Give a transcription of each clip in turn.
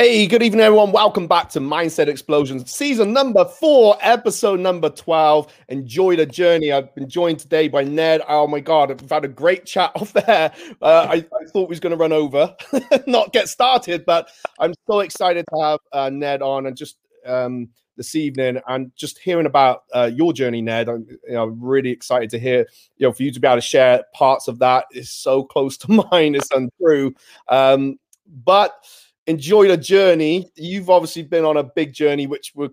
Hey, good evening, everyone. Welcome back to Mindset Explosions, season number 4, episode number 12. Enjoy the journey. I've been joined today by Ned. Oh, my God. We've had a great chat off there. I thought we was going to run over, not get started, but I'm so excited to have Ned on and just this evening and just hearing about your journey, Ned. I'm really excited to hear, for you to be able to share parts of that. It's so close to mine. It's untrue. But enjoy the journey. You've obviously been on a big journey, which we'll,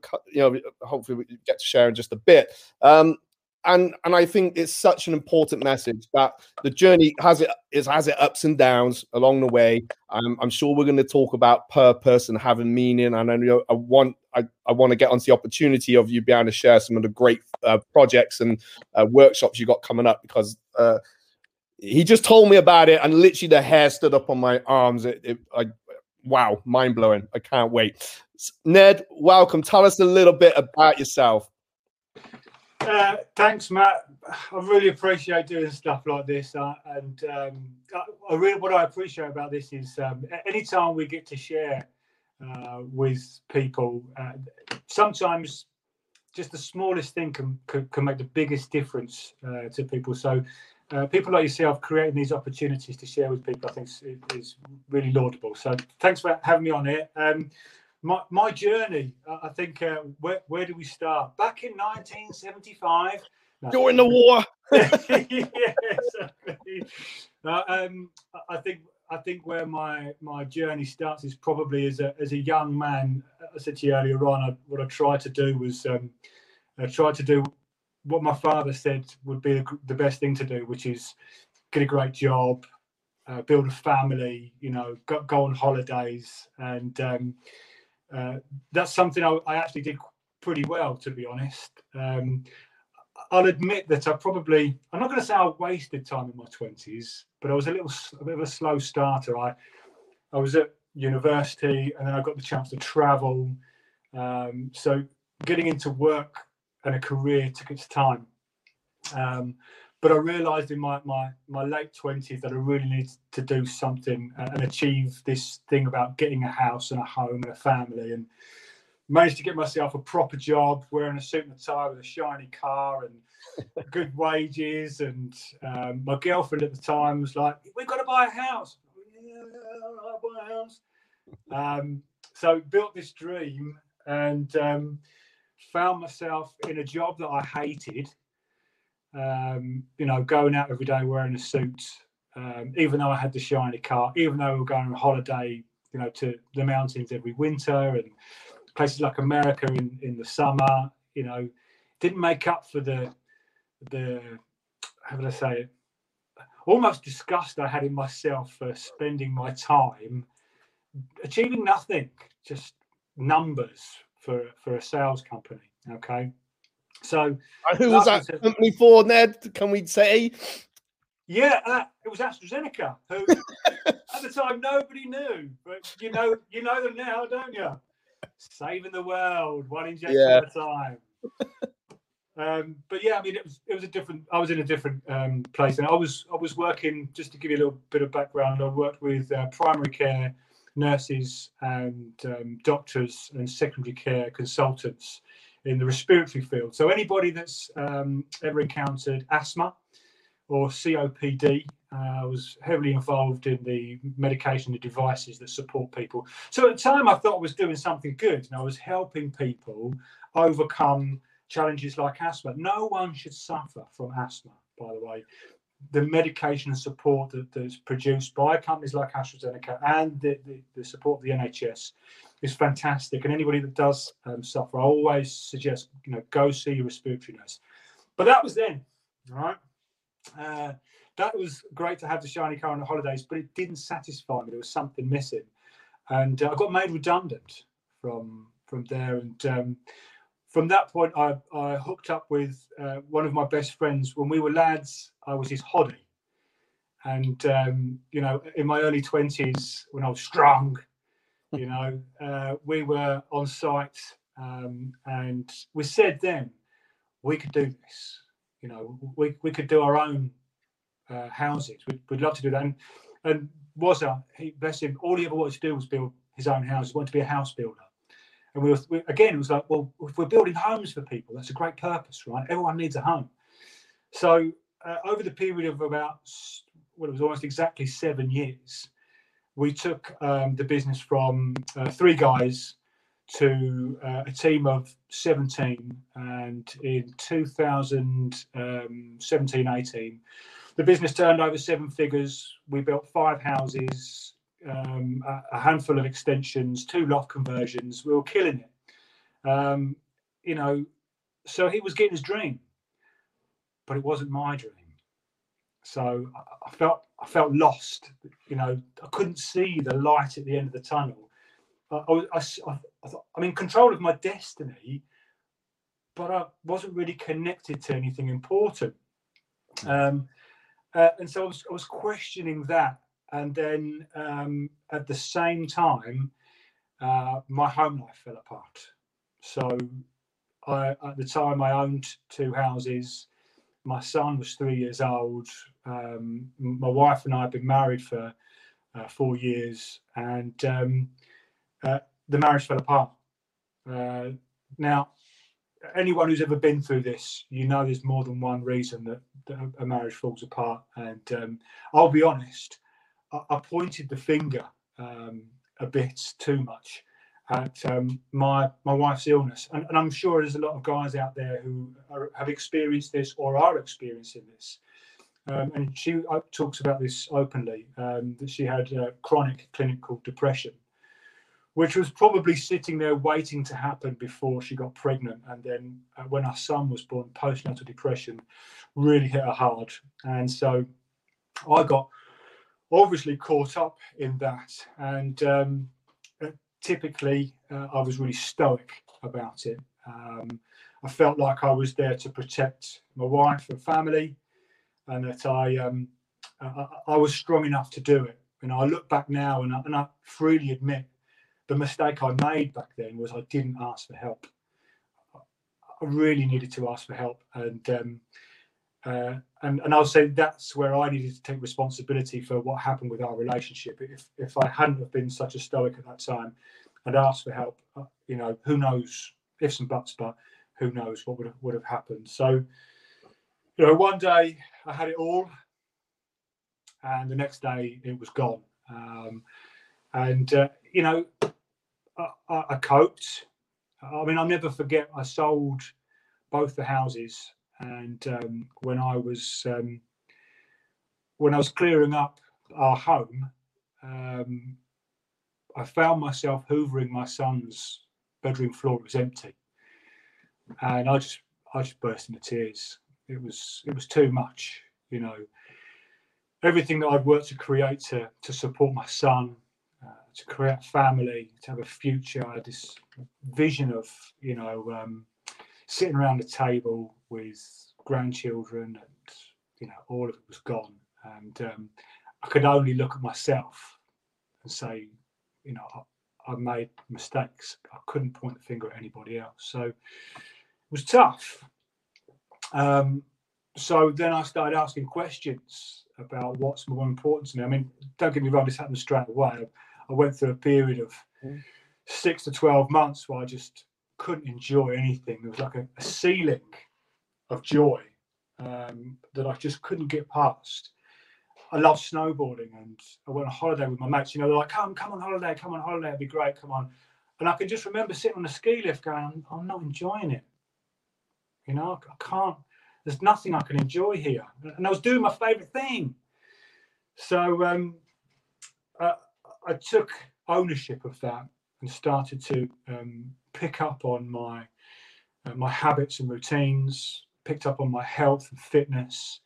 hopefully we get to share in just a bit. And I think it's such an important message that the journey has its ups and downs along the way. I'm sure we're going to talk about purpose and having meaning. And I want to get onto the opportunity of you being able to share some of the great projects and workshops you got coming up, because he just told me about it, and literally the hair stood up on my arms. Wow, mind-blowing. I can't wait. Ned, welcome. Tell us a little bit about yourself. Thanks, Matt. I really appreciate doing stuff like this. What I appreciate about this is anytime we get to share with people, sometimes just the smallest thing can make the biggest difference to people. So people like yourself creating these opportunities to share with people, I think, is really laudable. So thanks for having me on here. My journey, I think, where do we start? Back in 1975. During the war. Yes. I think where my journey starts is probably as a young man. I said to you earlier on, what I tried to do was what my father said would be the best thing to do, which is get a great job, build a family, go on holidays. And that's something I actually did pretty well, to be honest. I'll admit that I'm not going to say I wasted time in my 20s, but I was a bit of a slow starter. I was at university, and then I got the chance to travel. So getting into work and a career took its time. But I realised in my late 20s that I really needed to do something and achieve this thing about getting a house and a home and a family, and managed to get myself a proper job, wearing a suit and a tie with a shiny car and good wages. And my girlfriend at the time was like, "We've got to buy a house." I'll buy a house. So built this dream, and found myself in a job that I hated, going out every day wearing a suit, even though I had the shiny car, even though we were going on holiday, to the mountains every winter and places like America in the summer. Didn't make up for the how would I say it, almost disgust I had in myself for spending my time achieving nothing, just numbers for a sales company. Okay, so who was that company for, Ned? Can we say? Yeah, it was AstraZeneca, who at the time nobody knew, but you know them now, don't you? Saving the world, one injection at a time. But yeah, I mean, it was a different. I was in a different place, and I was working. Just to give you a little bit of background, I worked with primary care nurses and doctors and secondary care consultants in the respiratory field. So anybody that's ever encountered asthma or COPD, was heavily involved in the medication, the devices that support people. So at the time I thought I was doing something good, and I was helping people overcome challenges like asthma. No one should suffer from asthma, by the way. The medication and support that's produced by companies like AstraZeneca and the support of the NHS is fantastic. And anybody that does suffer, I always suggest, go see your respiratory nurse. But that was then, all right? That was great to have the shiny car on the holidays, but it didn't satisfy me. There was something missing. And I got made redundant from there. And from that point, I hooked up with one of my best friends. When we were lads, I was his hottie. And, in my early 20s, when I was strong, we were on site. And we said then, we could do this. We could do our own houses. We'd love to do that. And Wazza, bless him, all he ever wanted to do was build his own house. He wanted to be a house builder. And we again, it was like, well, if we're building homes for people, that's a great purpose, right? Everyone needs a home. So over the period of about, well, it was almost exactly 7 years, we took the business from 3 guys to a team of 17. And in 2017-18, the business turned over 7 figures. We built 5 houses, a handful of extensions, 2 loft conversions. We were killing it. You know, so he was getting his dream, but it wasn't my dream. So I felt lost. You know, I couldn't see the light at the end of the tunnel. I'm in control of my destiny, but I wasn't really connected to anything important. And so I was questioning that. And then at the same time, my home life fell apart. So at the time, I owned 2 houses. My son was 3 years old. My wife and I had been married for 4 years. And the marriage fell apart. Now, anyone who's ever been through this, you know there's more than one reason that a marriage falls apart. And I'll be honest, I pointed the finger a bit too much at my wife's illness. And I'm sure there's a lot of guys out there who have experienced this or are experiencing this. And she talks about this openly, that she had chronic clinical depression, which was probably sitting there waiting to happen before she got pregnant. And then when our son was born, postnatal depression really hit her hard. And so I got obviously caught up in that. And typically I was really stoic about it. I felt like I was there to protect my wife and family, and that I was strong enough to do it. And I look back now and I freely admit, the mistake I made back then was I didn't ask for help. I really needed to ask for help. And I'll say that's where I needed to take responsibility for what happened with our relationship. If I hadn't have been such a stoic at that time and asked for help, you know, who knows, ifs and buts, but who knows what would have happened. So, you know, one day I had it all and the next day it was gone. You know, I coped. I mean, I'll never forget, I sold both the houses, and when I was clearing up our home, I found myself hoovering my son's bedroom floor. It was empty, and I just burst into tears. It was too much, you know. Everything that I'd worked to create to support my son, to create family, to have a future. I had this vision of, you know, sitting around the table with grandchildren, and, you know, all of it was gone. And I could only look at myself and say, you know, I made mistakes. I couldn't point the finger at anybody else. So it was tough. So then I started asking questions about what's more important to me. I mean, don't get me wrong, this happened straight away. I went through a period of 6 to 12 months where I just couldn't enjoy anything. There was like a ceiling of joy that I just couldn't get past. I love snowboarding, and I went on holiday with my mates. You know, they're like, come on holiday, it'd be great, come on. And I can just remember sitting on a ski lift going, I'm not enjoying it. You know, I can't. There's nothing I can enjoy here. And I was doing my favourite thing. So I took ownership of that and started to pick up on my habits and routines, picked up on my health and fitness,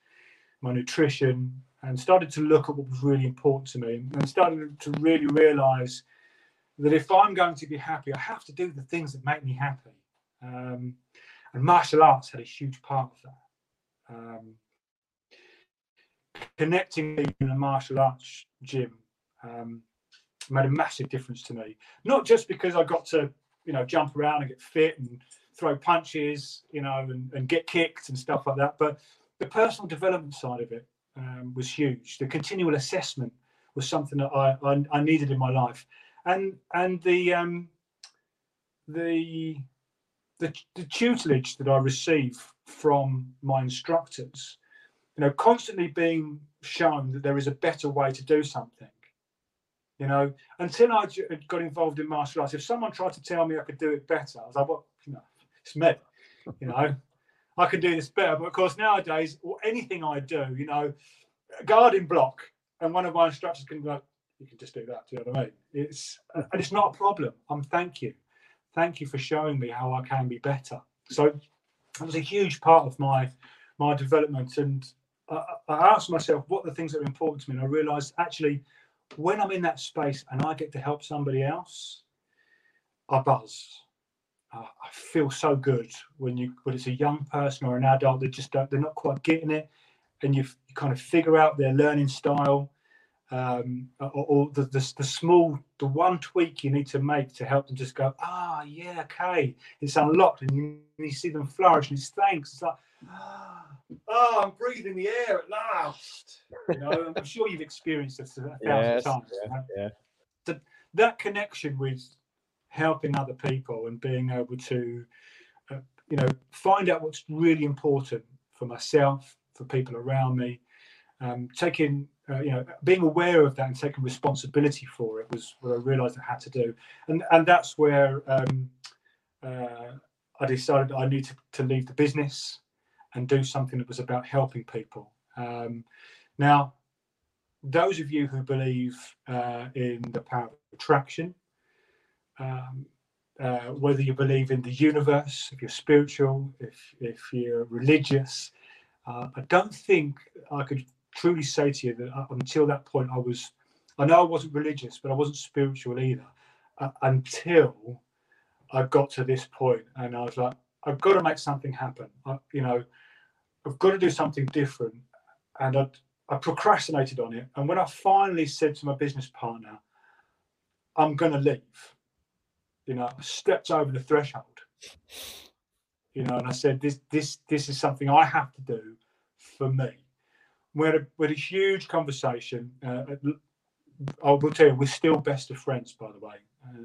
my nutrition, and started to look at what was really important to me, and started to really realise that if I'm going to be happy, I have to do the things that make me happy. And martial arts had a huge part of that. Connecting in a martial arts gym made a massive difference to me, not just because I got to, you know, jump around and get fit and throw punches, you know, and get kicked and stuff like that, but the personal development side of it was huge. The continual assessment was something that I needed in my life, And the tutelage that I receive from my instructors, you know, constantly being shown that there is a better way to do something. You know, until I got involved in martial arts, if someone tried to tell me I could do it better, I was like, well, you know, it's me, you know, I could do this better. But of course, nowadays, or anything I do, you know, a guarding block, and one of my instructors can be like, you can just do that. Do you know what I mean? It's not a problem. Thank you for showing me how I can be better. So that was a huge part of my development. And I asked myself what the things that are important to me, and I realised actually, when I'm in that space and I get to help somebody else, I buzz. I feel so good when it's a young person or an adult that just they're not quite getting it, and you kind of figure out their learning style. Or the one tweak you need to make to help them just go, yeah, okay, it's unlocked, and you see them flourish, and it's thanks. It's like, I'm breathing the air at last. You know, I'm sure you've experienced this 1,000 times. Yeah, right? Yeah. That connection with helping other people and being able to, you know, find out what's really important for myself, for people around me, taking. You know, being aware of that and taking responsibility for it was what I realised I had to do, and that's where I decided I needed to leave the business and do something that was about helping people. Now, those of you who believe in the power of attraction, whether you believe in the universe, if you're spiritual, if you're religious, I don't think I could truly say to you that until that point I know I wasn't religious, but I wasn't spiritual either, until I got to this point and I was like, I've got to make something happen. You know, I've got to do something different. And I procrastinated on it. And when I finally said to my business partner, I'm going to leave, you know, I stepped over the threshold, you know, and I said, this is something I have to do for me. We had a huge conversation. I will tell you, we're still best of friends, by the way,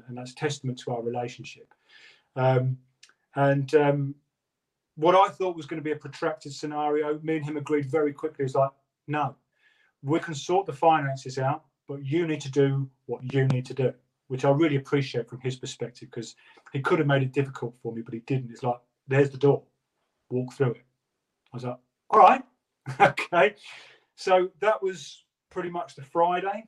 and that's testament to our relationship. What I thought was going to be a protracted scenario, me and him agreed very quickly. It's like, no, we can sort the finances out, but you need to do what you need to do, which I really appreciate from his perspective, because he could have made it difficult for me, but he didn't. It's like, there's the door, walk through it. I was like, all right. Okay, so that was pretty much the Friday,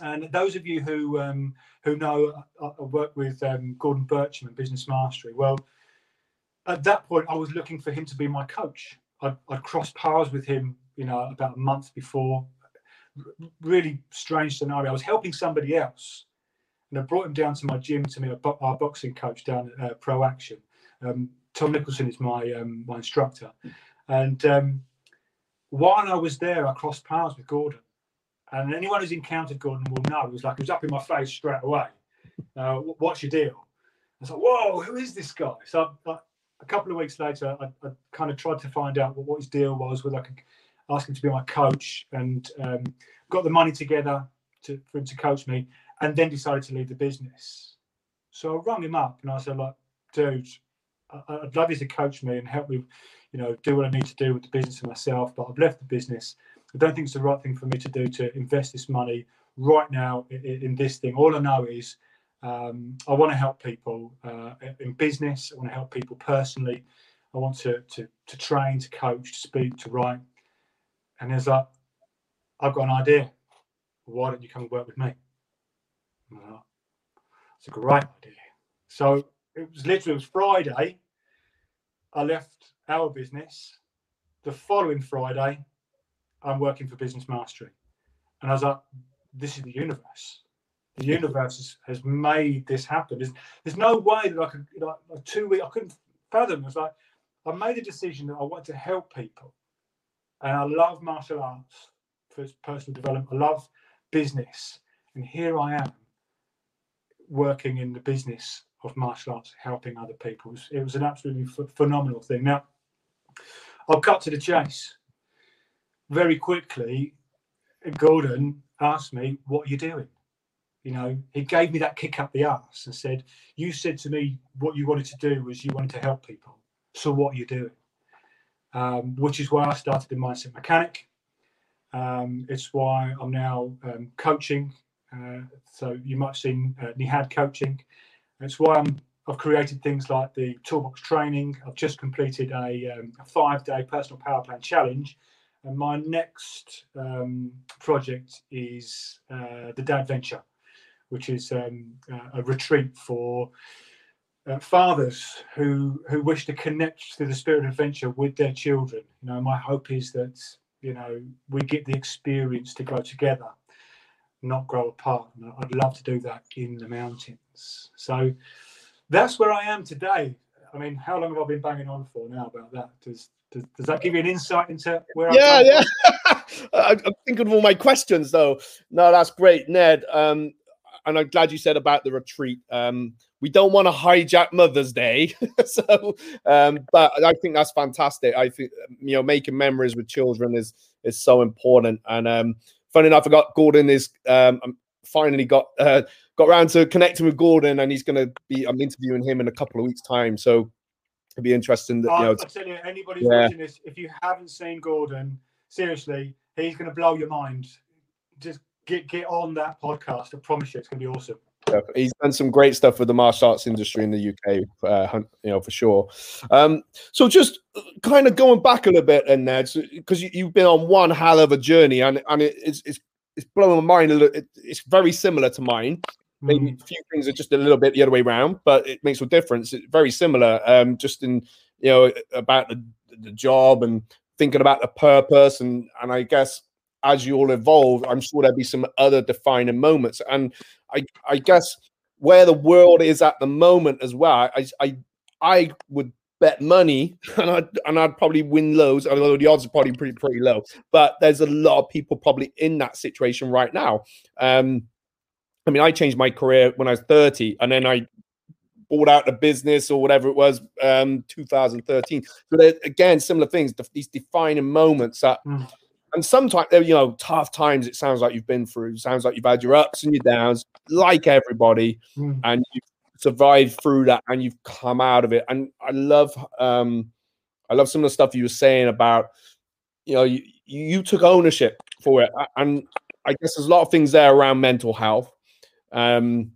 and those of you who know I work with Gordon Birchman, Business Mastery. Well, at that point, I was looking for him to be my coach. I'd crossed paths with him, you know, about a month before. Really strange scenario. I was helping somebody else, and I brought him down to my gym to meet our boxing coach down at Pro Action. Tom Nicholson is my instructor, and while I was there, I crossed paths with Gordon, and anyone who's encountered Gordon will know it was up in my face straight away. What's your deal? I was like, whoa, who is this guy? So a couple of weeks later, I kind of tried to find out what his deal was, whether I could ask him to be my coach, and got the money together for him to coach me, and then decided to leave the business. So I rung him up and I said, like, dude, I'd love you to coach me and help me, you know, do what I need to do with the business and myself, but I've left the business. I don't think it's the right thing for me to do to invest this money right now in this thing. All I know is I want to help people in business. I want to help people personally. I want to train, to coach, to speak, to write. And there's like, I've got an idea. Why don't you come and work with me? Like, it's a great idea. So it was Friday. I left our business. The following Friday, I'm working for Business Mastery. And I was like, this is the universe. The universe has made this happen. There's no way that I could, like 2 weeks, I couldn't fathom. It was like, I made a decision that I wanted to help people. And I love martial arts for its personal development. I love business. And here I am working in the business of martial arts, helping other people. It was an absolutely phenomenal thing. Now, I'll cut to the chase. Very quickly, Gordon asked me, what are you doing? You know, he gave me that kick up the arse and said, you said to me what you wanted to do was you wanted to help people. So what are you doing? Which is why I started the Mindset Mechanic. It's why I'm now coaching. So you might have seen Nihad coaching. It's why I've created things like the Toolbox training. I've just completed a 5-day personal power plan challenge. And my next project is the Dadventurer, which is a retreat for fathers who wish to connect through the spirit of adventure with their children. You know, my hope is that, you know, we get the experience to grow together, not grow apart. And I'd love to do that in the mountains. So that's where I am today. I mean, how long have I been banging on for now about that? Does that give you an insight into where I'm going? Yeah. I'm thinking of all my questions, though. No, that's great, Ned. And I'm glad you said about the retreat. We don't want to hijack Mother's Day. So, but I think that's fantastic. I think, you know, making memories with children is so important. And funny enough, I got Gordon is finally got around to connecting with Gordon, and he's going to be, I'm interviewing him in a couple of weeks' time. So it'd be interesting. That, you know, I'll tell you, anybody watching this, if you haven't seen Gordon, seriously, he's going to blow your mind. Just get on that podcast. I promise you, it's going to be awesome. Yeah, he's done some great stuff with the martial arts industry in the UK, you know, for sure. So just kind of going back a little bit, and Ned, because you've been on one hell of a journey, and it's blowing my mind a little. It's very similar to mine. Maybe a few things are just a little bit the other way around, but it makes a difference. It's very similar, just in, you know, about the job and thinking about the purpose, and I guess, as you all evolve, I'm sure there'll be some other defining moments. And I guess where the world is at the moment as well, I would bet money, and I'd probably win loads, although the odds are probably pretty low. But there's a lot of people probably in that situation right now. I mean, I changed my career when I was 30, and then I bought out a business or whatever it was, 2013. But again, similar things, these defining moments that... And sometimes, you know, tough times, it sounds like you've been through. It sounds like you've had your ups and your downs, like everybody, and you've survived through that and you've come out of it. And I love some of the stuff you were saying about, you know, you took ownership for it. And I guess there's a lot of things there around mental health, and,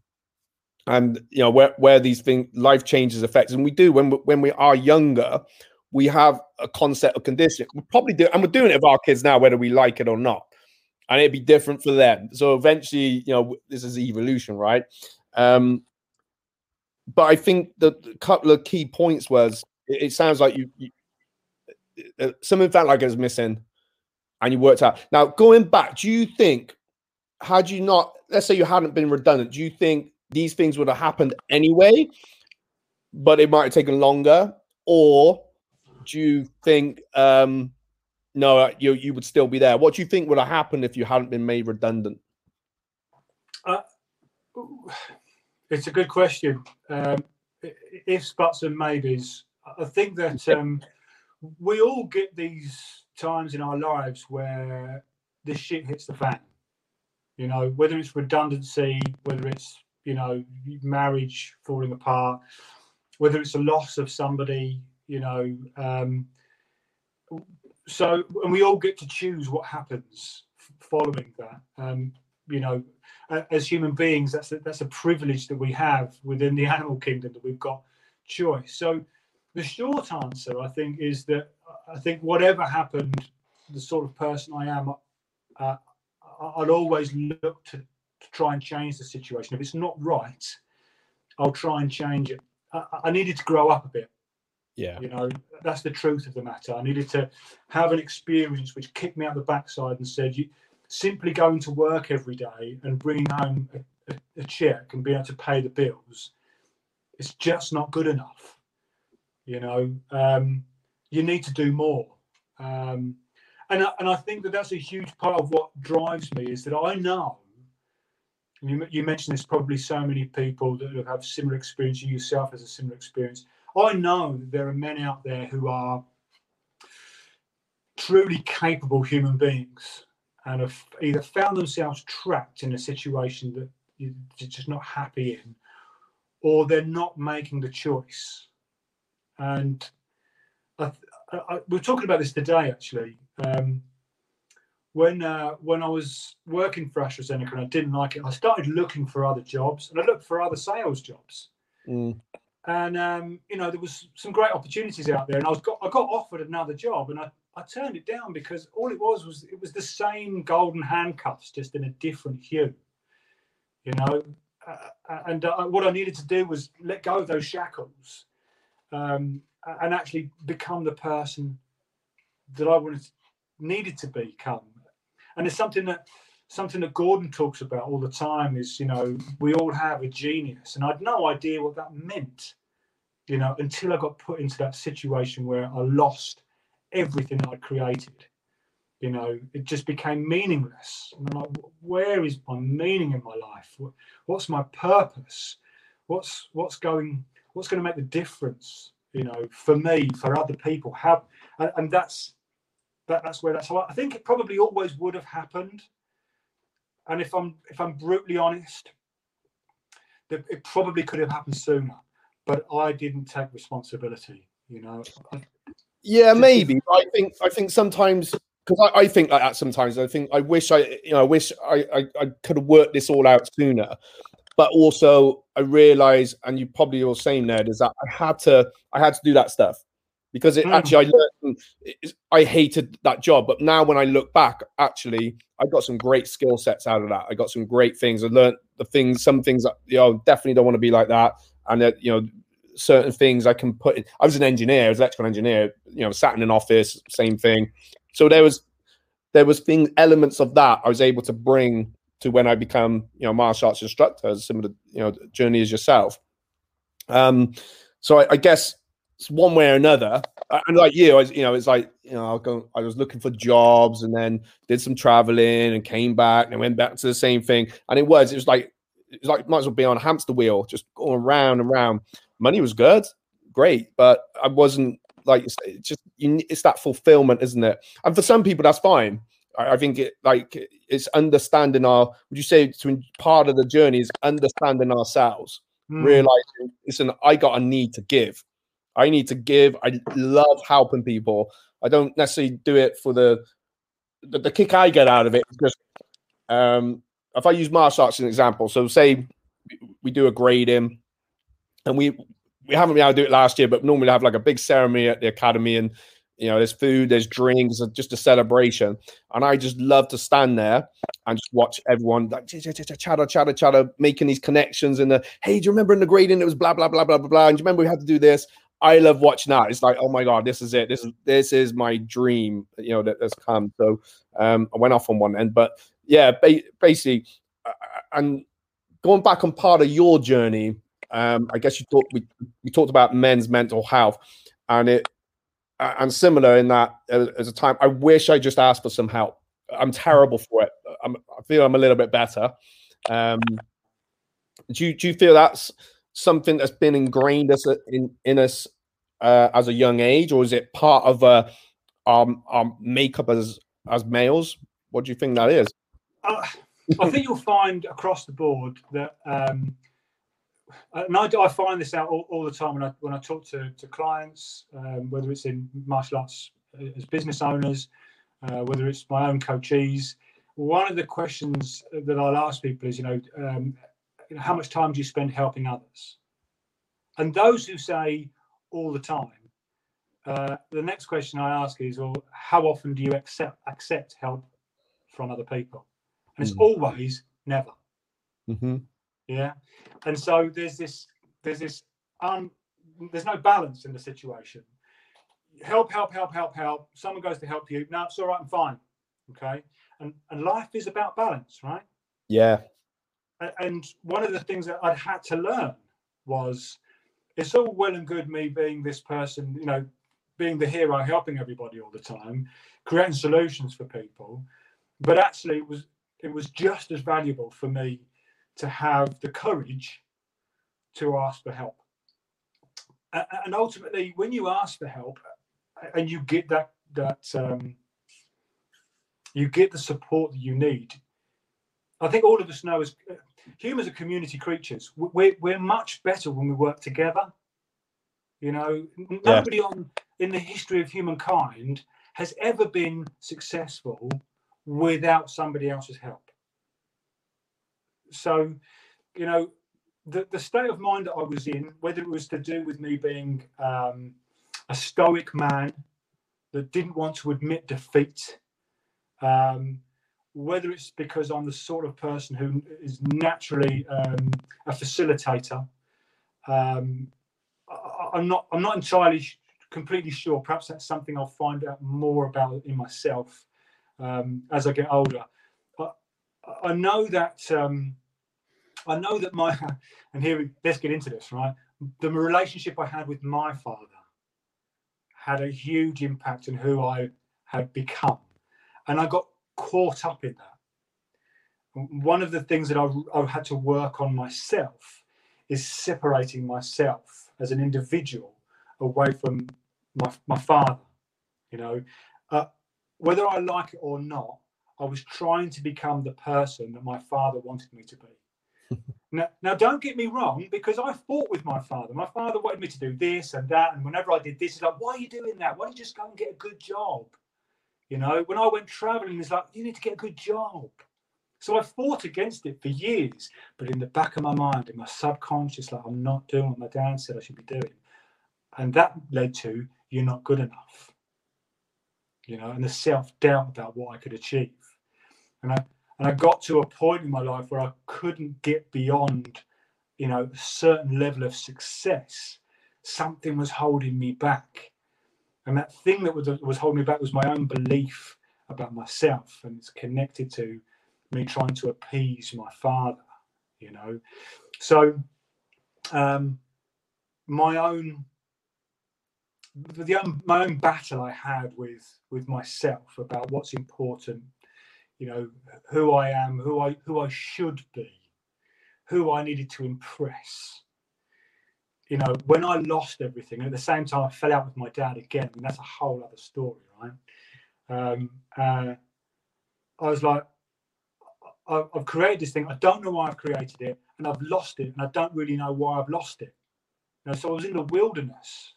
you know, where these things, life changes affect. And we do when we are younger. We have a concept of conditioning. We probably do, and we're doing it with our kids now, whether we like it or not. And it'd be different for them. So eventually, you know, this is evolution, right? But I think the couple of key points was, it sounds like you something felt like it was missing, and you worked out. Now, going back, do you think, had you not, let's say you hadn't been redundant, do you think these things would have happened anyway, but it might have taken longer? Or... do you think no, you would still be there? What do you think would have happened if you hadn't been made redundant? It's a good question. Ifs, buts and maybes. I think that we all get these times in our lives where the shit hits the fan, you know, whether it's redundancy, whether it's, you know, marriage falling apart, whether it's a loss of somebody. You know, so, and we all get to choose what happens following that. You know, as human beings, that's a privilege that we have within the animal kingdom, that we've got choice. So the short answer, I think, is that I think whatever happened, the sort of person I am, I'll always look to try and change the situation. If it's not right, I'll try and change it. I needed to grow up a bit. Yeah, you know, that's the truth of the matter. I needed to have an experience which kicked me out the backside and said, "You simply going to work every day and bringing home a check and being able to pay the bills, it's just not good enough." You know, you need to do more. And I think that's a huge part of what drives me, is that I know. You mentioned there's probably so many people that have similar experience. You yourself has a similar experience. I know that there are men out there who are truly capable human beings and have either found themselves trapped in a situation that you're just not happy in, or they're not making the choice. And we were talking about this today, actually. When I was working for AstraZeneca and I didn't like it, I started looking for other jobs, and I looked for other sales jobs. And, you know, there was some great opportunities out there, and I got offered another job, and I turned it down because all it was the same golden handcuffs, just in a different hue, you know. What I needed to do was let go of those shackles and actually become the person that I needed to become. And it's something that Gordon talks about all the time is, you know, we all have a genius, and I had no idea what that meant, you know, until I got put into that situation where I lost everything that I created. You know, it just became meaningless. And I'm like, where is my meaning in my life? What's my purpose? What's going to make the difference, you know, for me, for other people? And that's where that's. I think it probably always would have happened. And if I'm brutally honest, that it probably could have happened sooner, but I didn't take responsibility. You know. Yeah, maybe. I think sometimes, because I think like that sometimes. I wish I could have worked this all out sooner. But also, I realize, and you probably all saying, Ned, is that I had to do that stuff because it actually I hated that job. But now when I look back, actually, I got some great skill sets out of that. I got some great things. I learned some things that, you know, definitely don't want to be like that, and that, you know. Certain things I can put in. I was an engineer, I was an electrical engineer, you know, sat in an office, same thing. So there was things, elements of that I was able to bring to when I become, you know, martial arts instructor, as similar, you know, journey as yourself. So I guess it's one way or another. And like you, I was looking for jobs and then did some traveling and came back and went back to the same thing. And it was like might as well be on a hamster wheel, just going round and round. Money was good, great, but I wasn't, like you say, it's that fulfillment, isn't it? And for some people, that's fine. I think it's understanding would you say part of the journey is understanding ourselves, realizing, listen, I got a need to give. I need to give. I love helping people. I don't necessarily do it for the kick I get out of it. Because, if I use martial arts as an example, so say we do a grading, and we haven't been able to do it last year, but normally I have like a big ceremony at the academy, and, you know, there's food, there's drinks, just a celebration. And I just love to stand there and just watch everyone like chatter, making these connections. And hey, do you remember in the grading it was blah blah blah blah blah? And do you remember we had to do this? I love watching that. It's like, oh my god, this is it. This is my dream. You know, that's come. So I went off on one end, but yeah, basically, and going back on part of your journey. I guess we talked about men's mental health, and and similar in that as a time, I wish I just asked for some help. I'm terrible for it. I feel I'm a little bit better. Do you feel that's something that's been ingrained in us as a young age, or is it part of our makeup as males? What do you think that is? I think you'll find across the board that. And I find this out all the time when I talk to clients, whether it's in martial arts as business owners, whether it's my own coachees. One of the questions that I'll ask people is, you know, how much time do you spend helping others? And those who say all the time, the next question I ask is, well, how often do you accept help from other people? And it's always never. Mm-hmm. Yeah, and so there's no balance in the situation. Help. Someone goes to help you. No, it's all right. I'm fine. Okay, and life is about balance, right? Yeah. And one of the things that I'd had to learn was it's all well and good me being this person, you know, being the hero, helping everybody all the time, creating solutions for people, but actually it was just as valuable for me to have the courage to ask for help. And ultimately, when you ask for help and you get that you get the support that you need, I think all of us know as humans are community creatures. We're much better when we work together. You know, nobody in the history of humankind has ever been successful without somebody else's help. So, you know, the state of mind that I was in, whether it was to do with me being a stoic man that didn't want to admit defeat, whether it's because I'm the sort of person who is naturally a facilitator, I'm not entirely completely sure. Perhaps that's something I'll find out more about in myself as I get older. But I know that my and here let's get into this, right? The relationship I had with my father had a huge impact on who I had become, and I got caught up in that. One of the things that I had to work on myself is separating myself as an individual away from my father. You know, whether I like it or not, I was trying to become the person that my father wanted me to be. Now, don't get me wrong, because I fought with my father. My father wanted me to do this and that, and whenever I did this, he's like, "Why are you doing that? Why don't you just go and get a good job?" You know, when I went traveling, he's like, "You need to get a good job." So I fought against it for years, but in the back of my mind, in my subconscious, like, I'm not doing what my dad said I should be doing. And that led to, you're not good enough, you know, and the self-doubt about what I could achieve. And I got to a point in my life where I couldn't get beyond, you know, a certain level of success. Something was holding me back. And that thing that was holding me back was my own belief about myself. And it's connected to me trying to appease my father, you know. So my own battle I had with myself about what's important, you know, who I am, who I should be, who I needed to impress. You know, when I lost everything, at the same time I fell out with my dad again, and that's a whole other story, right? I was like, I've created this thing. I don't know why I've created it, and I've lost it, and I don't really know why I've lost it. You know, so I was in the wilderness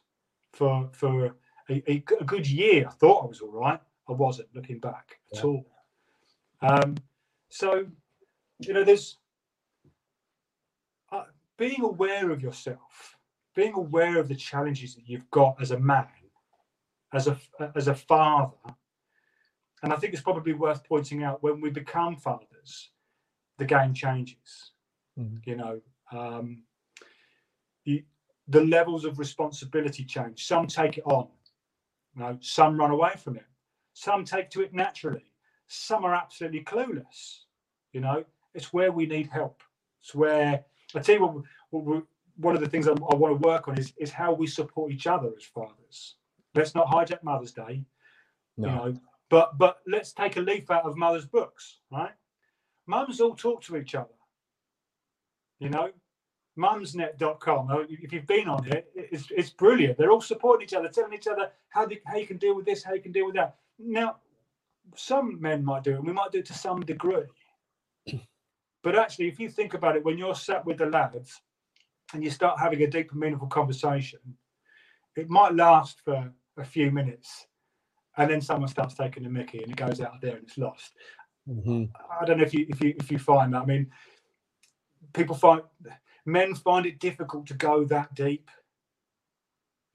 for a good year. I thought I was all right. I wasn't, looking back at all. So, you know, there's being aware of yourself, being aware of the challenges that you've got as a man, as a father. And I think it's probably worth pointing out, when we become fathers, the game changes. Mm-hmm. You know, the levels of responsibility change. Some take it on, you know, some run away from it, some take to it naturally, some are absolutely clueless. You know, it's where we need help. It's where, I tell you what, one of the things I want to work on is how we support each other as fathers. Let's not hijack Mother's Day. No. You know, but let's take a leaf out of mother's books, right? Mums all talk to each other. You know, mumsnet.com, if you've been on it, it's brilliant. They're all supporting each other, telling each other how you can deal with this, how you can deal with that. Now, some men might do it, and we might do it to some degree. But actually, if you think about it, when you're sat with the lads and you start having a deep and meaningful conversation, it might last for a few minutes. And then someone starts taking the mickey, and it goes out there, and it's lost. Mm-hmm. I don't know if you find that. I mean, men find it difficult to go that deep.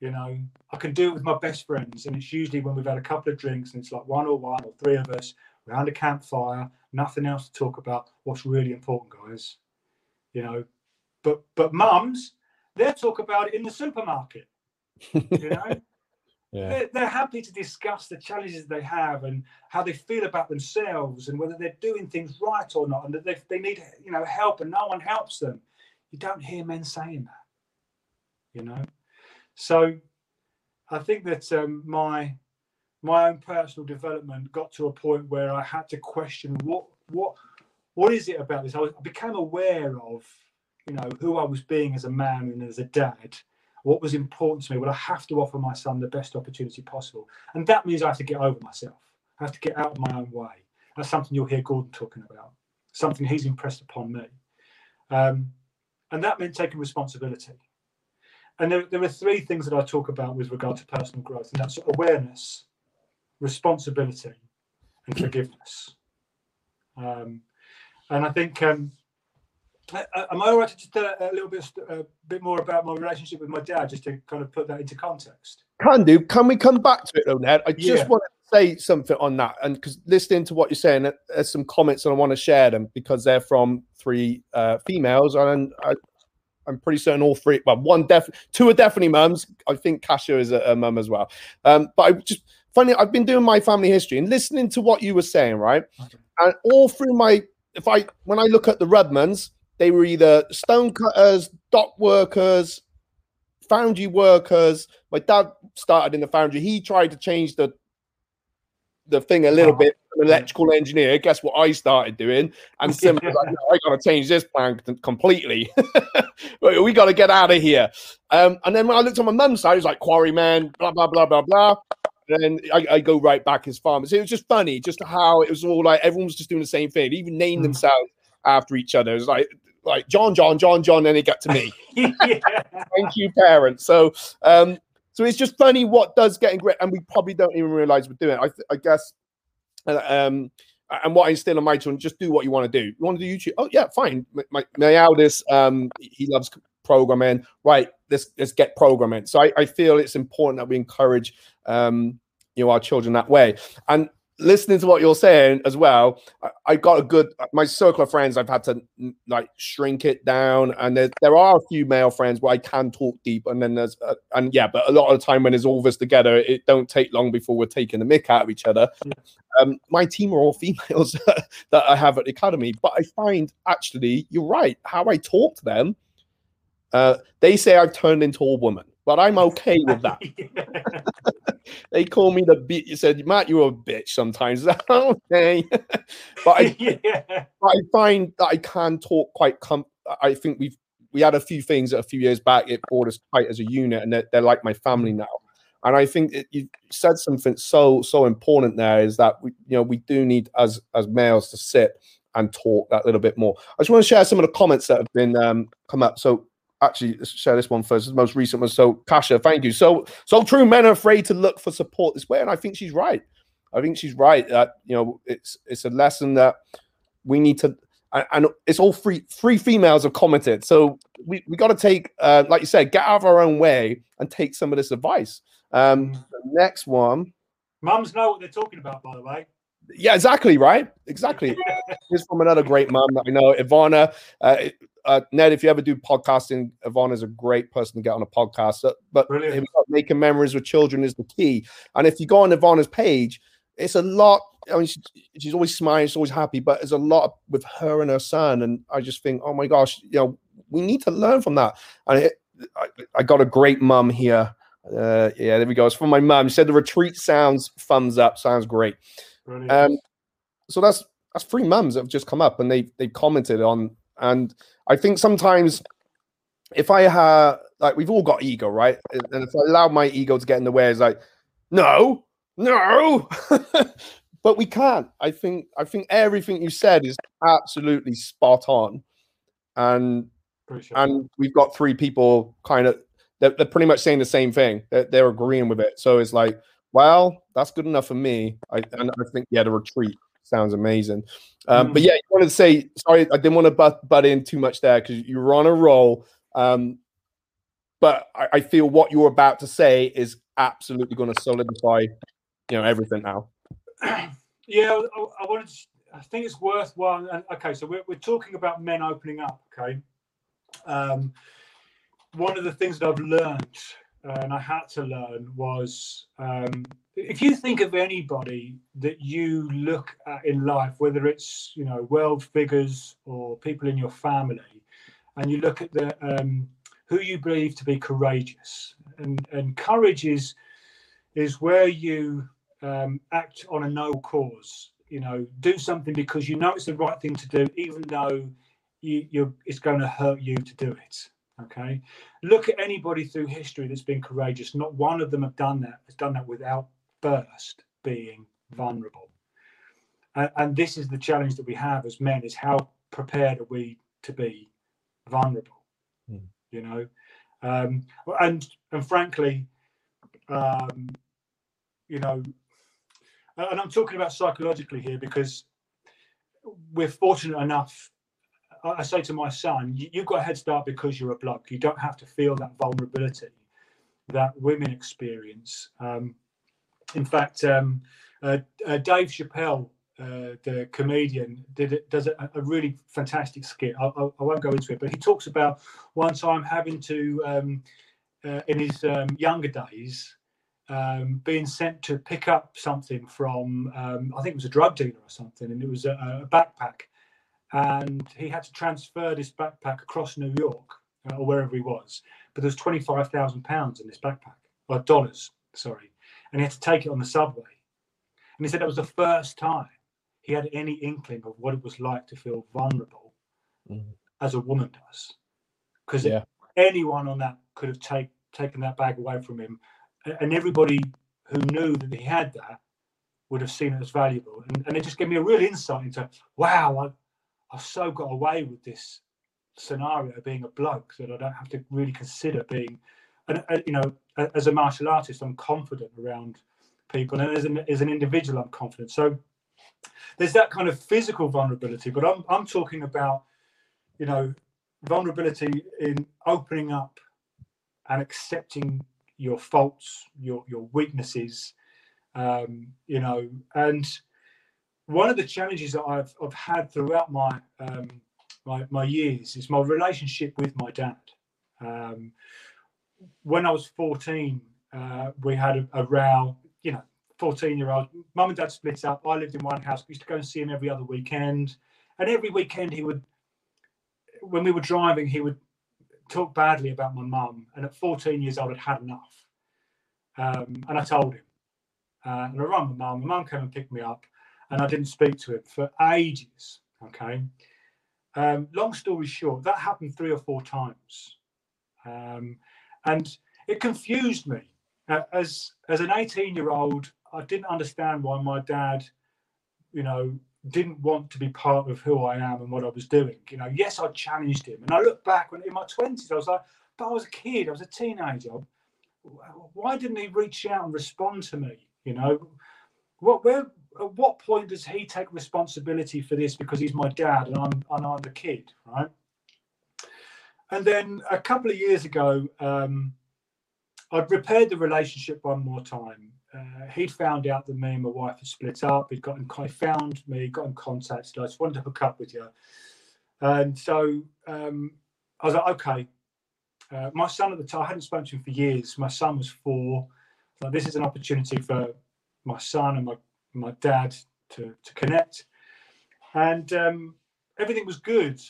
You know, I can do it with my best friends, and it's usually when we've had a couple of drinks, and it's like one or three of us around a campfire, nothing else to talk about. What's really important, guys? You know, but mums, they'll talk about it in the supermarket. You know. Yeah. They're happy to discuss the challenges they have and how they feel about themselves and whether they're doing things right or not, and that they need, you know, help, and no one helps them. You don't hear men saying that, you know. So I think that my own personal development got to a point where I had to question what is it about this. I became aware of, you know, who I was being as a man and as a dad. What was important to me? Well, I have to offer my son the best opportunity possible. And that means I have to get over myself. I have to get out of my own way. That's something you'll hear Gordon talking about. something he's impressed upon me. And that meant taking responsibility. And there are three things that I talk about with regard to personal growth, and that's awareness, responsibility, and forgiveness. And I think, am I all right to just tell a little bit more about my relationship with my dad, just to kind of put that into context? Can do. Can we come back to it though, Ned? I just want to say something on that, and because listening to what you're saying, there's some comments and I want to share them because they're from three females, and I'm pretty certain all three. Well, two are definitely mums. I think Kasia is a mum as well. But I just funny, I've been doing my family history and listening to what you were saying, right? And all through my, when I look at the Rudmans, they were either stonecutters, dock workers, foundry workers. My dad started in the foundry. He tried to change the thing a little bit. An electrical engineer. Guess what I started doing? And similar, like, no, I got to change this plan completely. We got to get out of here. And then when I looked on my mum's side, it was like quarryman, blah blah blah blah blah. And then I go right back as farmers. It was just funny, just how it was all like everyone was just doing the same thing. They even named themselves after each other. It was like John, then it got to me. Thank you, parents. So it's just funny what does get ingrained, and we probably don't even realize we're doing it. I guess, and what I instill on my children, just do what you want to do. You want to do YouTube? Oh, yeah, fine. My eldest, he loves programming. Right, let's get programming. So I feel it's important that we encourage our children that way. And listening to what you're saying as well, I got my circle of friends, I've had to like shrink it down. And there are a few male friends where I can talk deep. And then there's, but a lot of the time when there's all this together, it don't take long before we're taking the mick out of each other. My team are all females that I have at the academy. But I find actually, you're right, how I talk to them, they say I've turned into a woman. But I'm okay with that. They call me the bitch. You said, Matt, you're a bitch sometimes. Okay. But I find that I can talk quite I think we had a few things a few years back. It brought us tight as a unit, and they're like my family now. And I think you said something so important there, is that we do need as males to sit and talk that little bit more. I just want to share some of the comments that have been come up. So actually, let's share this one first. The most recent one. So, Kasia, thank you. So true. Men are afraid to look for support this way, and I think she's right. I think she's right that it's a lesson that we need to. And it's all three females have commented. So we got to take, like you said, get out of our own way and take some of this advice. The next one. Mums know what they're talking about, by the way. Yeah, exactly. Right. Exactly. This is from another great mum that I know, Ivana. Ned, if you ever do podcasting, Ivana's a great person to get on a podcast. But making memories with children is the key. And if you go on Ivana's page, it's a lot. I mean, she's always smiling, she's always happy, but there's a lot with her and her son. And I just think, oh my gosh, we need to learn from that. And I got a great mum here. There we go. It's from my mum. She said the retreat sounds thumbs up, sounds great. So that's three mums that have just come up and they commented on. And I think sometimes if I have, like, we've all got ego, right? And if I allow my ego to get in the way, it's like, no, but we can't. I think everything you said is absolutely spot on. And we've got three people kind of, they're pretty much saying the same thing. They're agreeing with it. So it's like, well, that's good enough for me. I think, yeah, the retreat sounds amazing. But yeah, you wanted to say, sorry, I didn't want to butt in too much there because you were on a roll. But I feel what you're about to say is absolutely going to solidify, everything now. Yeah, I think it's worthwhile. Okay, so we're talking about men opening up. Okay, one of the things that I've learned and I had to learn was. If you think of anybody that you look at in life, whether it's, world figures or people in your family, and you look at who you believe to be courageous, and courage is where you act on a no cause, do something because it's the right thing to do, even though it's going to hurt you to do it. OK, look at anybody through history that's been courageous. Not one of them has done that without first being vulnerable. And this is the challenge that we have as men, is how prepared are we to be vulnerable, you know? And frankly, you know, and I'm talking about psychologically here, because we're fortunate enough. I say to my son, you've got a head start because you're a bloke. You don't have to feel that vulnerability that women experience. In fact, Dave Chappelle, the comedian, does a really fantastic skit. I won't go into it, but he talks about one time having to, in his younger days, being sent to pick up something from, I think it was a drug dealer or something, and it was a backpack. And he had to transfer this backpack across New York or wherever he was. But there's £25,000 in this backpack, or dollars, sorry. And he had to take it on the subway. And he said that was the first time he had any inkling of what it was like to feel vulnerable as a woman does. Because anyone on that could have taken that bag away from him. And everybody who knew that he had that would have seen it as valuable. And it just gave me a real insight into, wow, I've so got away with this scenario of being a bloke that I don't have to really consider being, you know, as a martial artist, I'm confident around people, and as an individual, I'm confident. So there's that kind of physical vulnerability, but I'm talking about, you know, vulnerability in opening up and accepting your faults, your weaknesses, you know. And one of the challenges that I've had throughout my my years is my relationship with my dad. When I was 14, we had a row. You know, 14-year-old, mum and dad split up. I lived in one house. We used to go and see him every other weekend. And every weekend he would, when we were driving, he would talk badly about my mum. And at 14 years old, I'd had enough. And I told him. And I rang my mum. My mum came and picked me up. And I didn't speak to him for ages, okay? Long story short, that happened 3 or 4 times. And it confused me. As an 18-year-old, I didn't understand why my dad, you know, didn't want to be part of who I am and what I was doing. You know, yes, I challenged him. And I look back when in my 20s, I was like, but I was a kid, I was a teenager. Why didn't he reach out and respond to me, you know? At what point does he take responsibility for this because he's my dad and I'm the kid, right? And then a couple of years ago, I'd repaired the relationship one more time. He'd found out that me and my wife had split up. He found me, got in contact, said, I just wanted to hook up with you. And so I was like, okay. My son at the time, I hadn't spoken to him for years. My son was 4. So this is an opportunity for my son and my dad to connect, and everything was good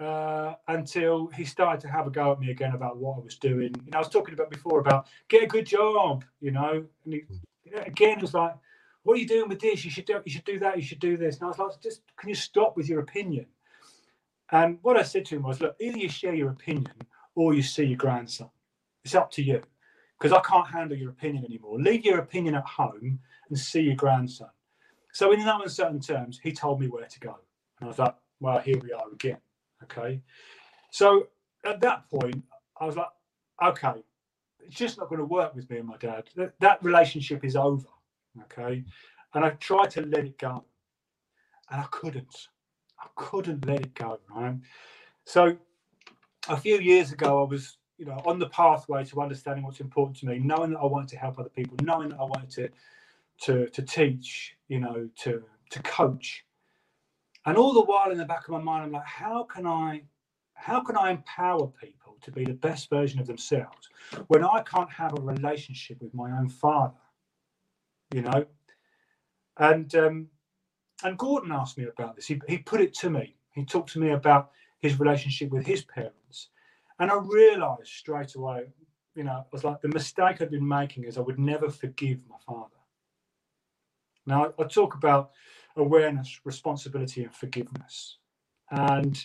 until he started to have a go at me again about what I was doing. You know, I was talking about before about get a good job, you know, and he, again, was like, what are you doing with this? You should do that. You should do this. And I was like, just can you stop with your opinion? And what I said to him was, look, either you share your opinion or you see your grandson. It's up to you, because I can't handle your opinion anymore. Leave your opinion at home and see your grandson. So in no uncertain terms, he told me where to go. And I was like, well, here we are again, okay? So at that point, I was like, okay, it's just not going to work with me and my dad. That relationship is over, okay? And I tried to let it go, and I couldn't. I couldn't let it go, right? So a few years ago, I was, you know, on the pathway to understanding what's important to me, knowing that I wanted to help other people, knowing that I wanted to teach, you know, to coach. And all the while in the back of my mind, I'm like, how can I empower people to be the best version of themselves when I can't have a relationship with my own father, you know? And Gordon asked me about this. He put it to me. He talked to me about his relationship with his parents. And I realized straight away, you know, I was like, the mistake I'd been making is I would never forgive my father. Now, I talk about awareness, responsibility, and forgiveness. And,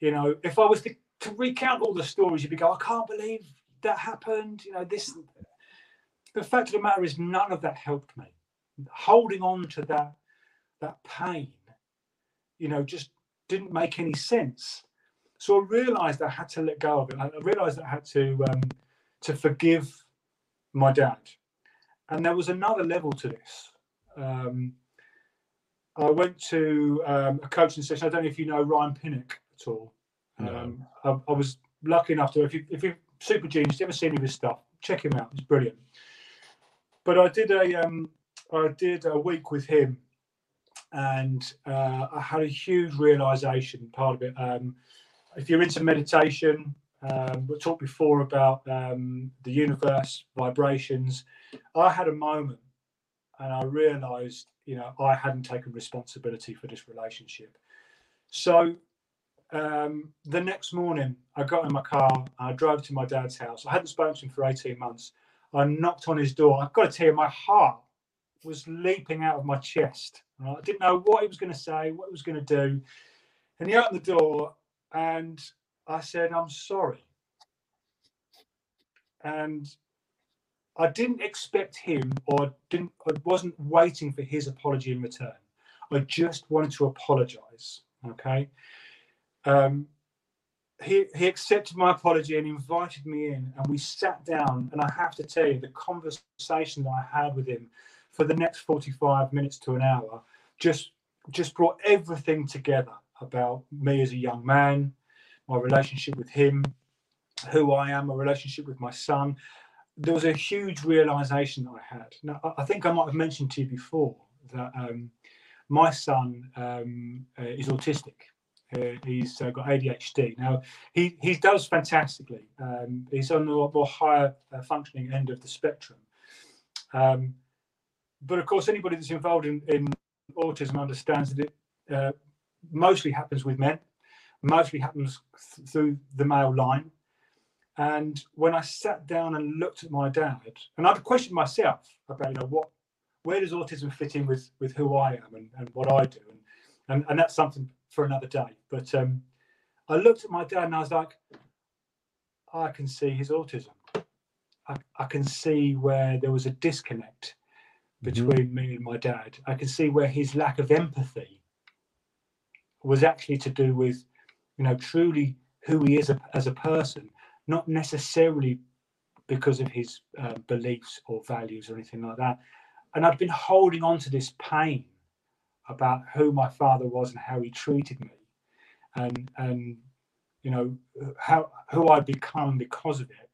you know, if I was to recount all the stories, you'd be going, I can't believe that happened. You know, this. The fact of the matter is none of that helped me. Holding on to that that pain, you know, just didn't make any sense. So I realized I had to let go of it. I realized I had to forgive my dad. And there was another level to this. I went to a coaching session. I don't know if you know Ryan Pinnock at all. No. I was lucky enough to, if you're super genius, if you ever see any of his stuff, check him out. It's brilliant. But I did a week with him, and I had a huge realization. Part of it, if you're into meditation, we talked before about the universe, vibrations. I had a moment, and I realized, you know, I hadn't taken responsibility for this relationship. So the next morning, I got in my car. I drove to my dad's house. I hadn't spoken to him for 18 months. I knocked on his door. I've got to tell you, my heart was leaping out of my chest. I didn't know what he was going to say, what he was going to do. And he opened the door, and I said, "I'm sorry." And I didn't expect him, or I wasn't waiting for his apology in return. I just wanted to apologize. Okay. He accepted my apology and invited me in, and we sat down. And I have to tell you, the conversation that I had with him for the next 45 minutes to an hour just brought everything together about me as a young man, my relationship with him, who I am, my relationship with my son. There was a huge realization that I had. Now, I think I might have mentioned to you before that my son is autistic. He's got ADHD. Now, he does fantastically. He's on the more higher functioning end of the spectrum. But, of course, anybody that's involved in autism understands that it mostly happens with men, mostly happens through the male line. And when I sat down and looked at my dad, and I'd questioned myself about, you know, where does autism fit in with who I am and what I do? And that's something for another day. But I looked at my dad and I was like, I can see his autism. I can see where there was a disconnect between me and my dad. I can see where his lack of empathy was actually to do with, you know, truly who he is as a person, not necessarily because of his beliefs or values or anything like that. And I've been holding on to this pain about who my father was and how he treated me, and you know, who I'd become because of it.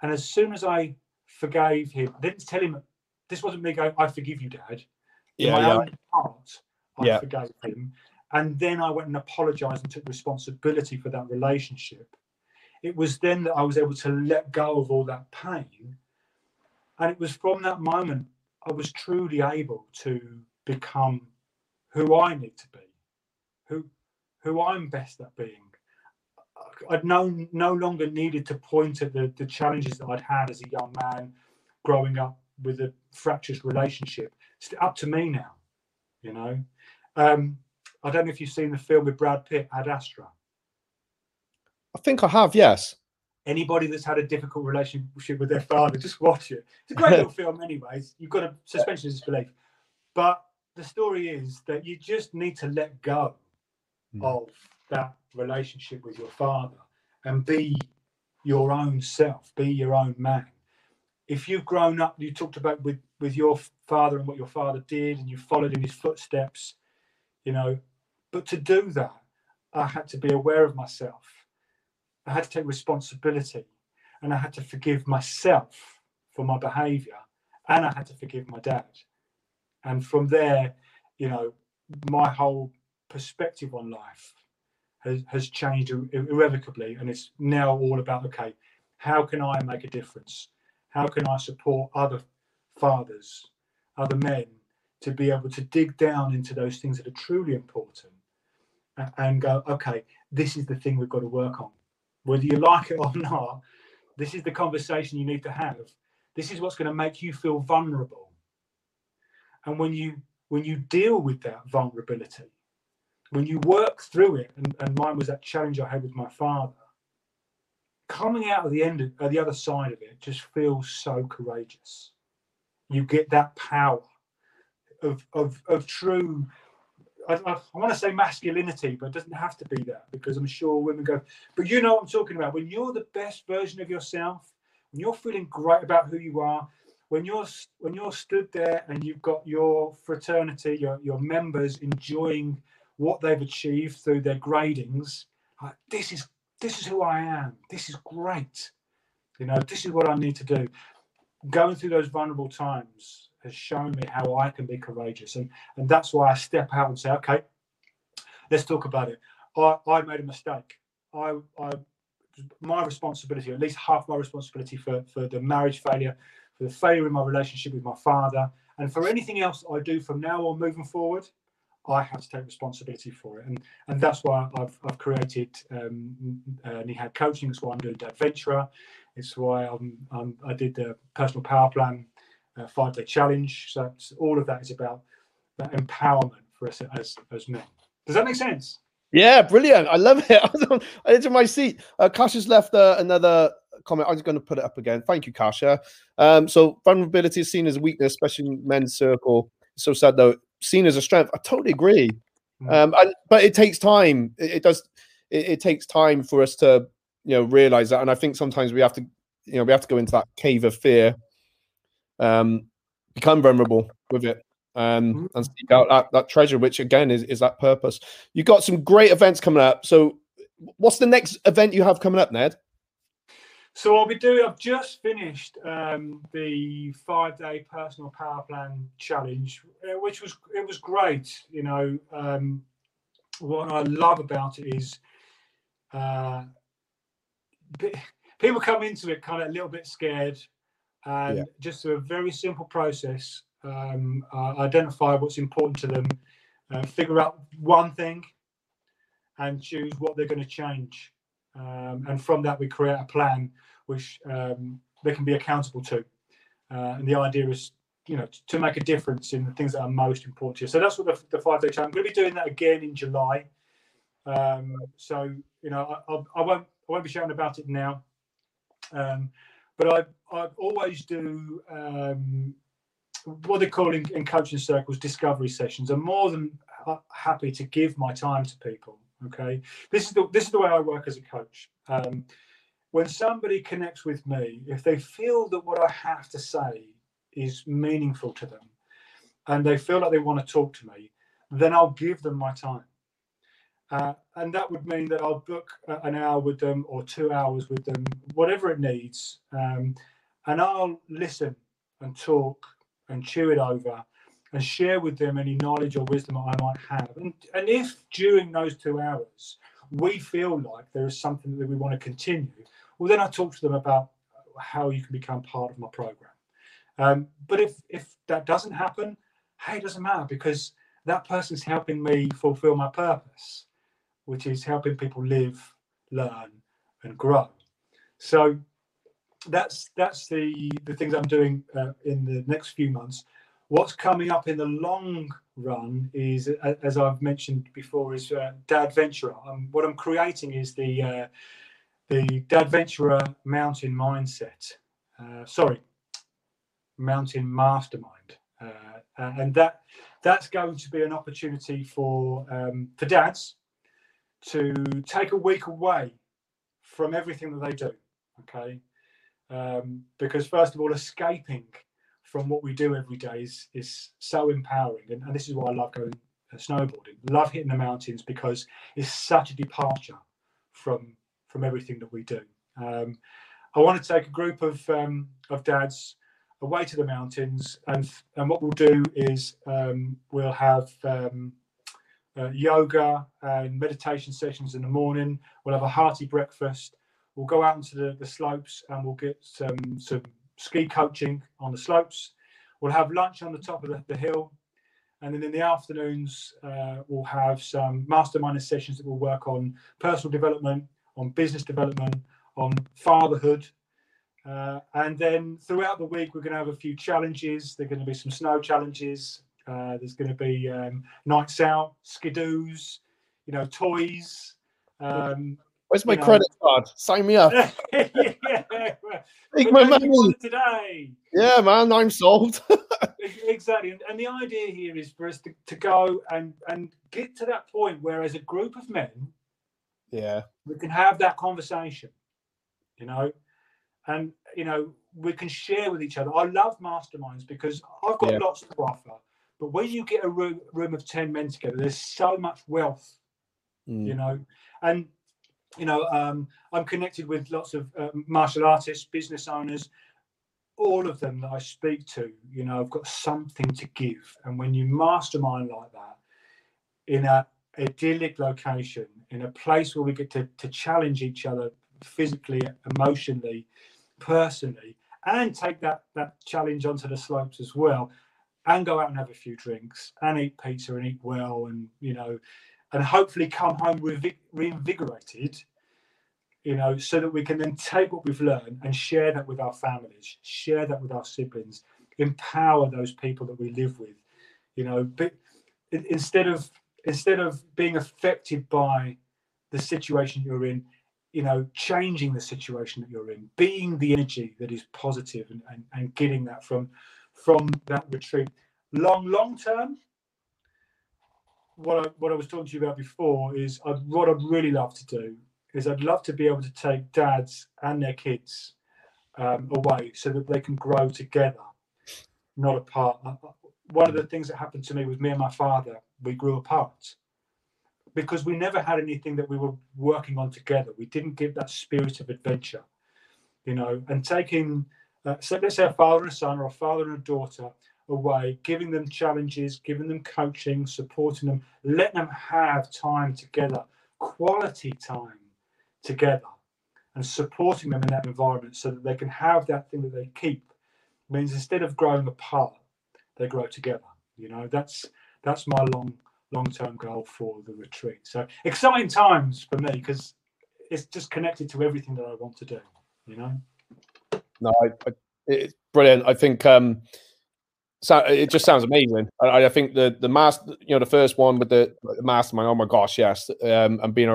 And as soon as I forgave him, I didn't tell him. This wasn't me going, "I forgive you, Dad." Yeah, in my own heart, I forgave him, and then I went and apologized and took responsibility for that relationship. It was then that I was able to let go of all that pain, and it was from that moment I was truly able to become who I need to be, who I'm best at being. I'd no longer needed to point at the challenges that I'd had as a young man growing up with a fractious relationship. It's up to me now, you know. I don't know if you've seen the film with Brad Pitt, Ad Astra. I think I have, yes. Anybody that's had a difficult relationship with their father, just watch it. It's a great little film anyways. You've got a suspension of disbelief. But the story is that you just need to let go of that relationship with your father and be your own self, be your own man. If you've grown up, you talked about with your father and what your father did, and you followed in his footsteps, you know. But to do that, I had to be aware of myself. I had to take responsibility, and I had to forgive myself for my behaviour, and I had to forgive my dad. And from there, you know, my whole perspective on life has changed irrevocably. And it's now all about, okay, how can I make a difference? How can I support other fathers, other men, to be able to dig down into those things that are truly important and go, okay, this is the thing we've got to work on. Whether you like it or not, this is the conversation you need to have. This is what's going to make you feel vulnerable. And when you deal with that vulnerability, when you work through it, and mine was that challenge I had with my father, coming out of the end of the other side of it just feels so courageous. You get that power of true, I want to say masculinity, but it doesn't have to be that, because I'm sure women go, but you know what I'm talking about. When you're the best version of yourself, when you're feeling great about who you are, when you're stood there and you've got your fraternity, your members enjoying what they've achieved through their gradings, like, this is who I am. This is great. You know, this is what I need to do. Going through those vulnerable times has shown me how I can be courageous. And that's why I step out and say, okay, let's talk about it. I made a mistake. My responsibility, at least half my responsibility for the marriage failure, for the failure in my relationship with my father, and for anything else I do from now on moving forward, I have to take responsibility for it. And that's why I've created Nihad Coaching. It's why I'm doing Dadventurer. It's why I did the Personal Power Plan 5-day challenge. So it's, all of that is about that empowerment for us as men. Does that make sense? Yeah, brilliant. I love it. I was on my seat. Kash has left another comment. I'm just going to put it up again. Thank you, Kasha. So vulnerability is seen as a weakness, especially in men's circle. It's so sad, though. Seen as a strength. I totally agree. But it takes time. It takes time for us to, you know, realize that. And I think sometimes we have to, you know, we have to go into that cave of fear, become vulnerable with it, and seek out that treasure, which again is that purpose. You've got some great events coming up. So what's the next event you have coming up, Ned? So I've just finished the 5-day Personal Power Plan challenge, which was great. You know, what I love about it is people come into it kind of a little bit scared, and just through a very simple process, identify what's important to them, figure out one thing, and choose what they're going to change. And from that, we create a plan which they can be accountable to. And the idea is, you know, to make a difference in the things that are most important to you. So that's what the 5-day challenge. I'm going to be doing that again in July. So, you know, I won't be shouting about it now. But I always do what they call in coaching circles discovery sessions. I'm more than happy to give my time to people. Okay, this is the way I work as a coach. When somebody connects with me, if they feel that what I have to say is meaningful to them, and they feel like they want to talk to me, then I'll give them my time. And that would mean that I'll book an hour with them or 2 hours with them, whatever it needs. And I'll listen and talk and chew it over, and share with them any knowledge or wisdom I might have. And if during those 2 hours we feel like there is something that we want to continue, well, then I talk to them about how you can become part of my program. But if that doesn't happen, hey, it doesn't matter, because that person's helping me fulfill my purpose, which is helping people live, learn, and grow. So that's the things I'm doing in the next few months. What's coming up in the long run is, as I've mentioned before, is Dadventurer. What I'm creating is the Dadventurer Mountain Mindset. Mountain Mastermind, and that's going to be an opportunity for dads to take a week away from everything that they do. Okay, because first of all, escaping from what we do every day is so empowering. And this is why I love going snowboarding, love hitting the mountains, because it's such a departure from everything that we do. I want to take a group of dads away to the mountains, and what we'll do is we'll have yoga and meditation sessions in the morning. We'll have a hearty breakfast. We'll go out into the slopes, and we'll get some ski coaching on the slopes. We'll have lunch on the top of the hill, and then in the afternoons we'll have some mastermind sessions that will work on personal development, on business development, on fatherhood, and then throughout the week we're going to have a few challenges. There are going to be some snow challenges, there's going to be nights out, skidoos, you know, toys. Where's my credit card? Sign me up. Take my money today. Yeah, man, I'm sold. Exactly. And the idea here is for us to go and get to that point where, as a group of men, yeah, we can have that conversation, you know, and, you know, we can share with each other. I love masterminds because I've got lots to offer. But when you get a room of 10 men together, there's so much wealth, you know, and, you know, I'm connected with lots of martial artists, business owners, all of them that I speak to, you know, I've got something to give. And when you mastermind like that in an idyllic location, in a place where we get to challenge each other physically, emotionally, personally, and take that challenge onto the slopes as well, and go out and have a few drinks and eat pizza and eat well, and, you know, and hopefully come home reinvigorated, you know, so that we can then take what we've learned and share that with our families, share that with our siblings, empower those people that we live with, you know. But instead of being affected by the situation you're in, you know, changing the situation that you're in, being the energy that is positive and getting that from that retreat. Long term, what I was talking to you about before is what I'd really love to do is I'd love to be able to take dads and their kids away so that they can grow together, not apart. One of the things that happened to me was me and my father, we grew apart because we never had anything that we were working on together. We didn't give that spirit of adventure, you know, and taking... so let's say a father and a son or a father and a daughter away, giving them challenges, giving them coaching, supporting them, letting them have time together, quality time together, and supporting them in that environment so that they can have that thing that they keep. It means instead of growing apart, they grow together. You know, that's my long-term goal for the retreat. So exciting times for me because it's just connected to everything that I want to do, you know. No, it's brilliant. I think so. It just sounds amazing. I think the master, you know, the first one with the mastermind. Oh my gosh, yes. And being,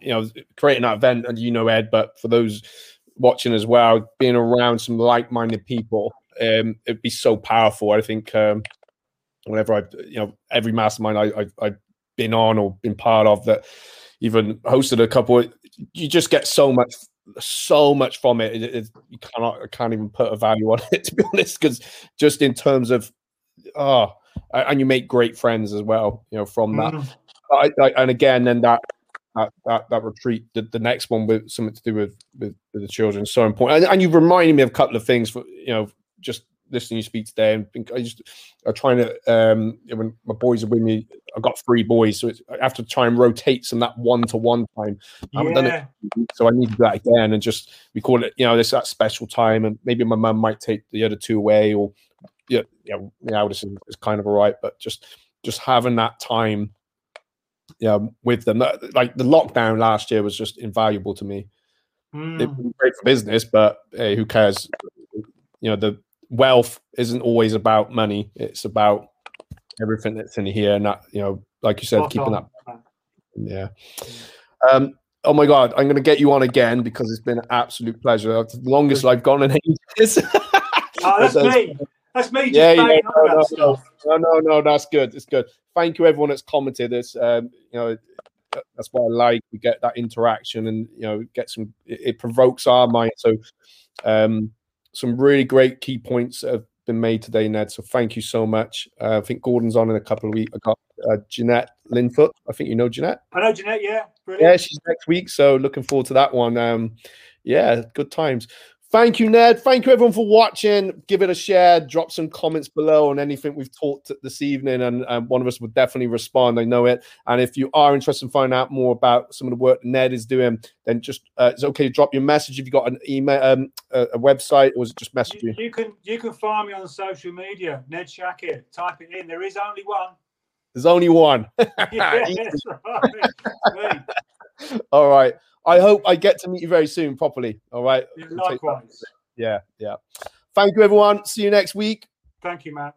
you know, creating that event, and you know, Ed, but for those watching as well, being around some like-minded people, it'd be so powerful. I think whenever every mastermind I've been on or been part of that, even hosted a couple, you just get so much from it. I can't even put a value on it, to be honest, because just in terms of and you make great friends as well, you know, from that. And again, then that retreat, the next one with something to do with the children, so important. And you reminded me of a couple of things for, you know, just listening to you speak today, and I'm trying to when my boys are with me, I've got 3 boys, so I have to try and rotate some that one-to-one time. I haven't done it, so I need to do that again, and just we call it, you know, this that special time, and maybe my mum might take the other 2 away, or yeah, this is kind of all right, but just having that time, yeah, with them. That, like the lockdown last year was just invaluable to me. It was great for business, but hey, who cares? You know, the wealth isn't always about money, it's about everything that's in here, and that, you know, like you said, keeping up. Oh my god, I'm gonna get you on again because it's been an absolute pleasure. It's the longest I've gone in ages. That's me. Yeah, no, that's good. It's good. Thank you, everyone that's commented this. You know, that's what I like. We get that interaction, and you know, it provokes our mind. So some really great key points have been made today, Ned. So thank you so much. I think Gordon's on in a couple of weeks. I got Jeanette Linfoot. I think you know Jeanette. I know Jeanette, yeah. Brilliant. Yeah, she's next week. So looking forward to that one. Yeah, good times. Thank you, Ned. Thank you, everyone, for watching. Give it a share. Drop some comments below on anything we've talked this evening, and one of us will definitely respond. I know it. And if you are interested in finding out more about some of the work Ned is doing, then just it's okay to drop your message if you've got an email, a website, or just message you. You can find me on social media, Ned Shackett. Type it in. There is only one. There's only one. Yeah, that's right. All right. I hope I get to meet you very soon properly. All right. Likewise. Yeah. Thank you, everyone. See you next week. Thank you, Matt.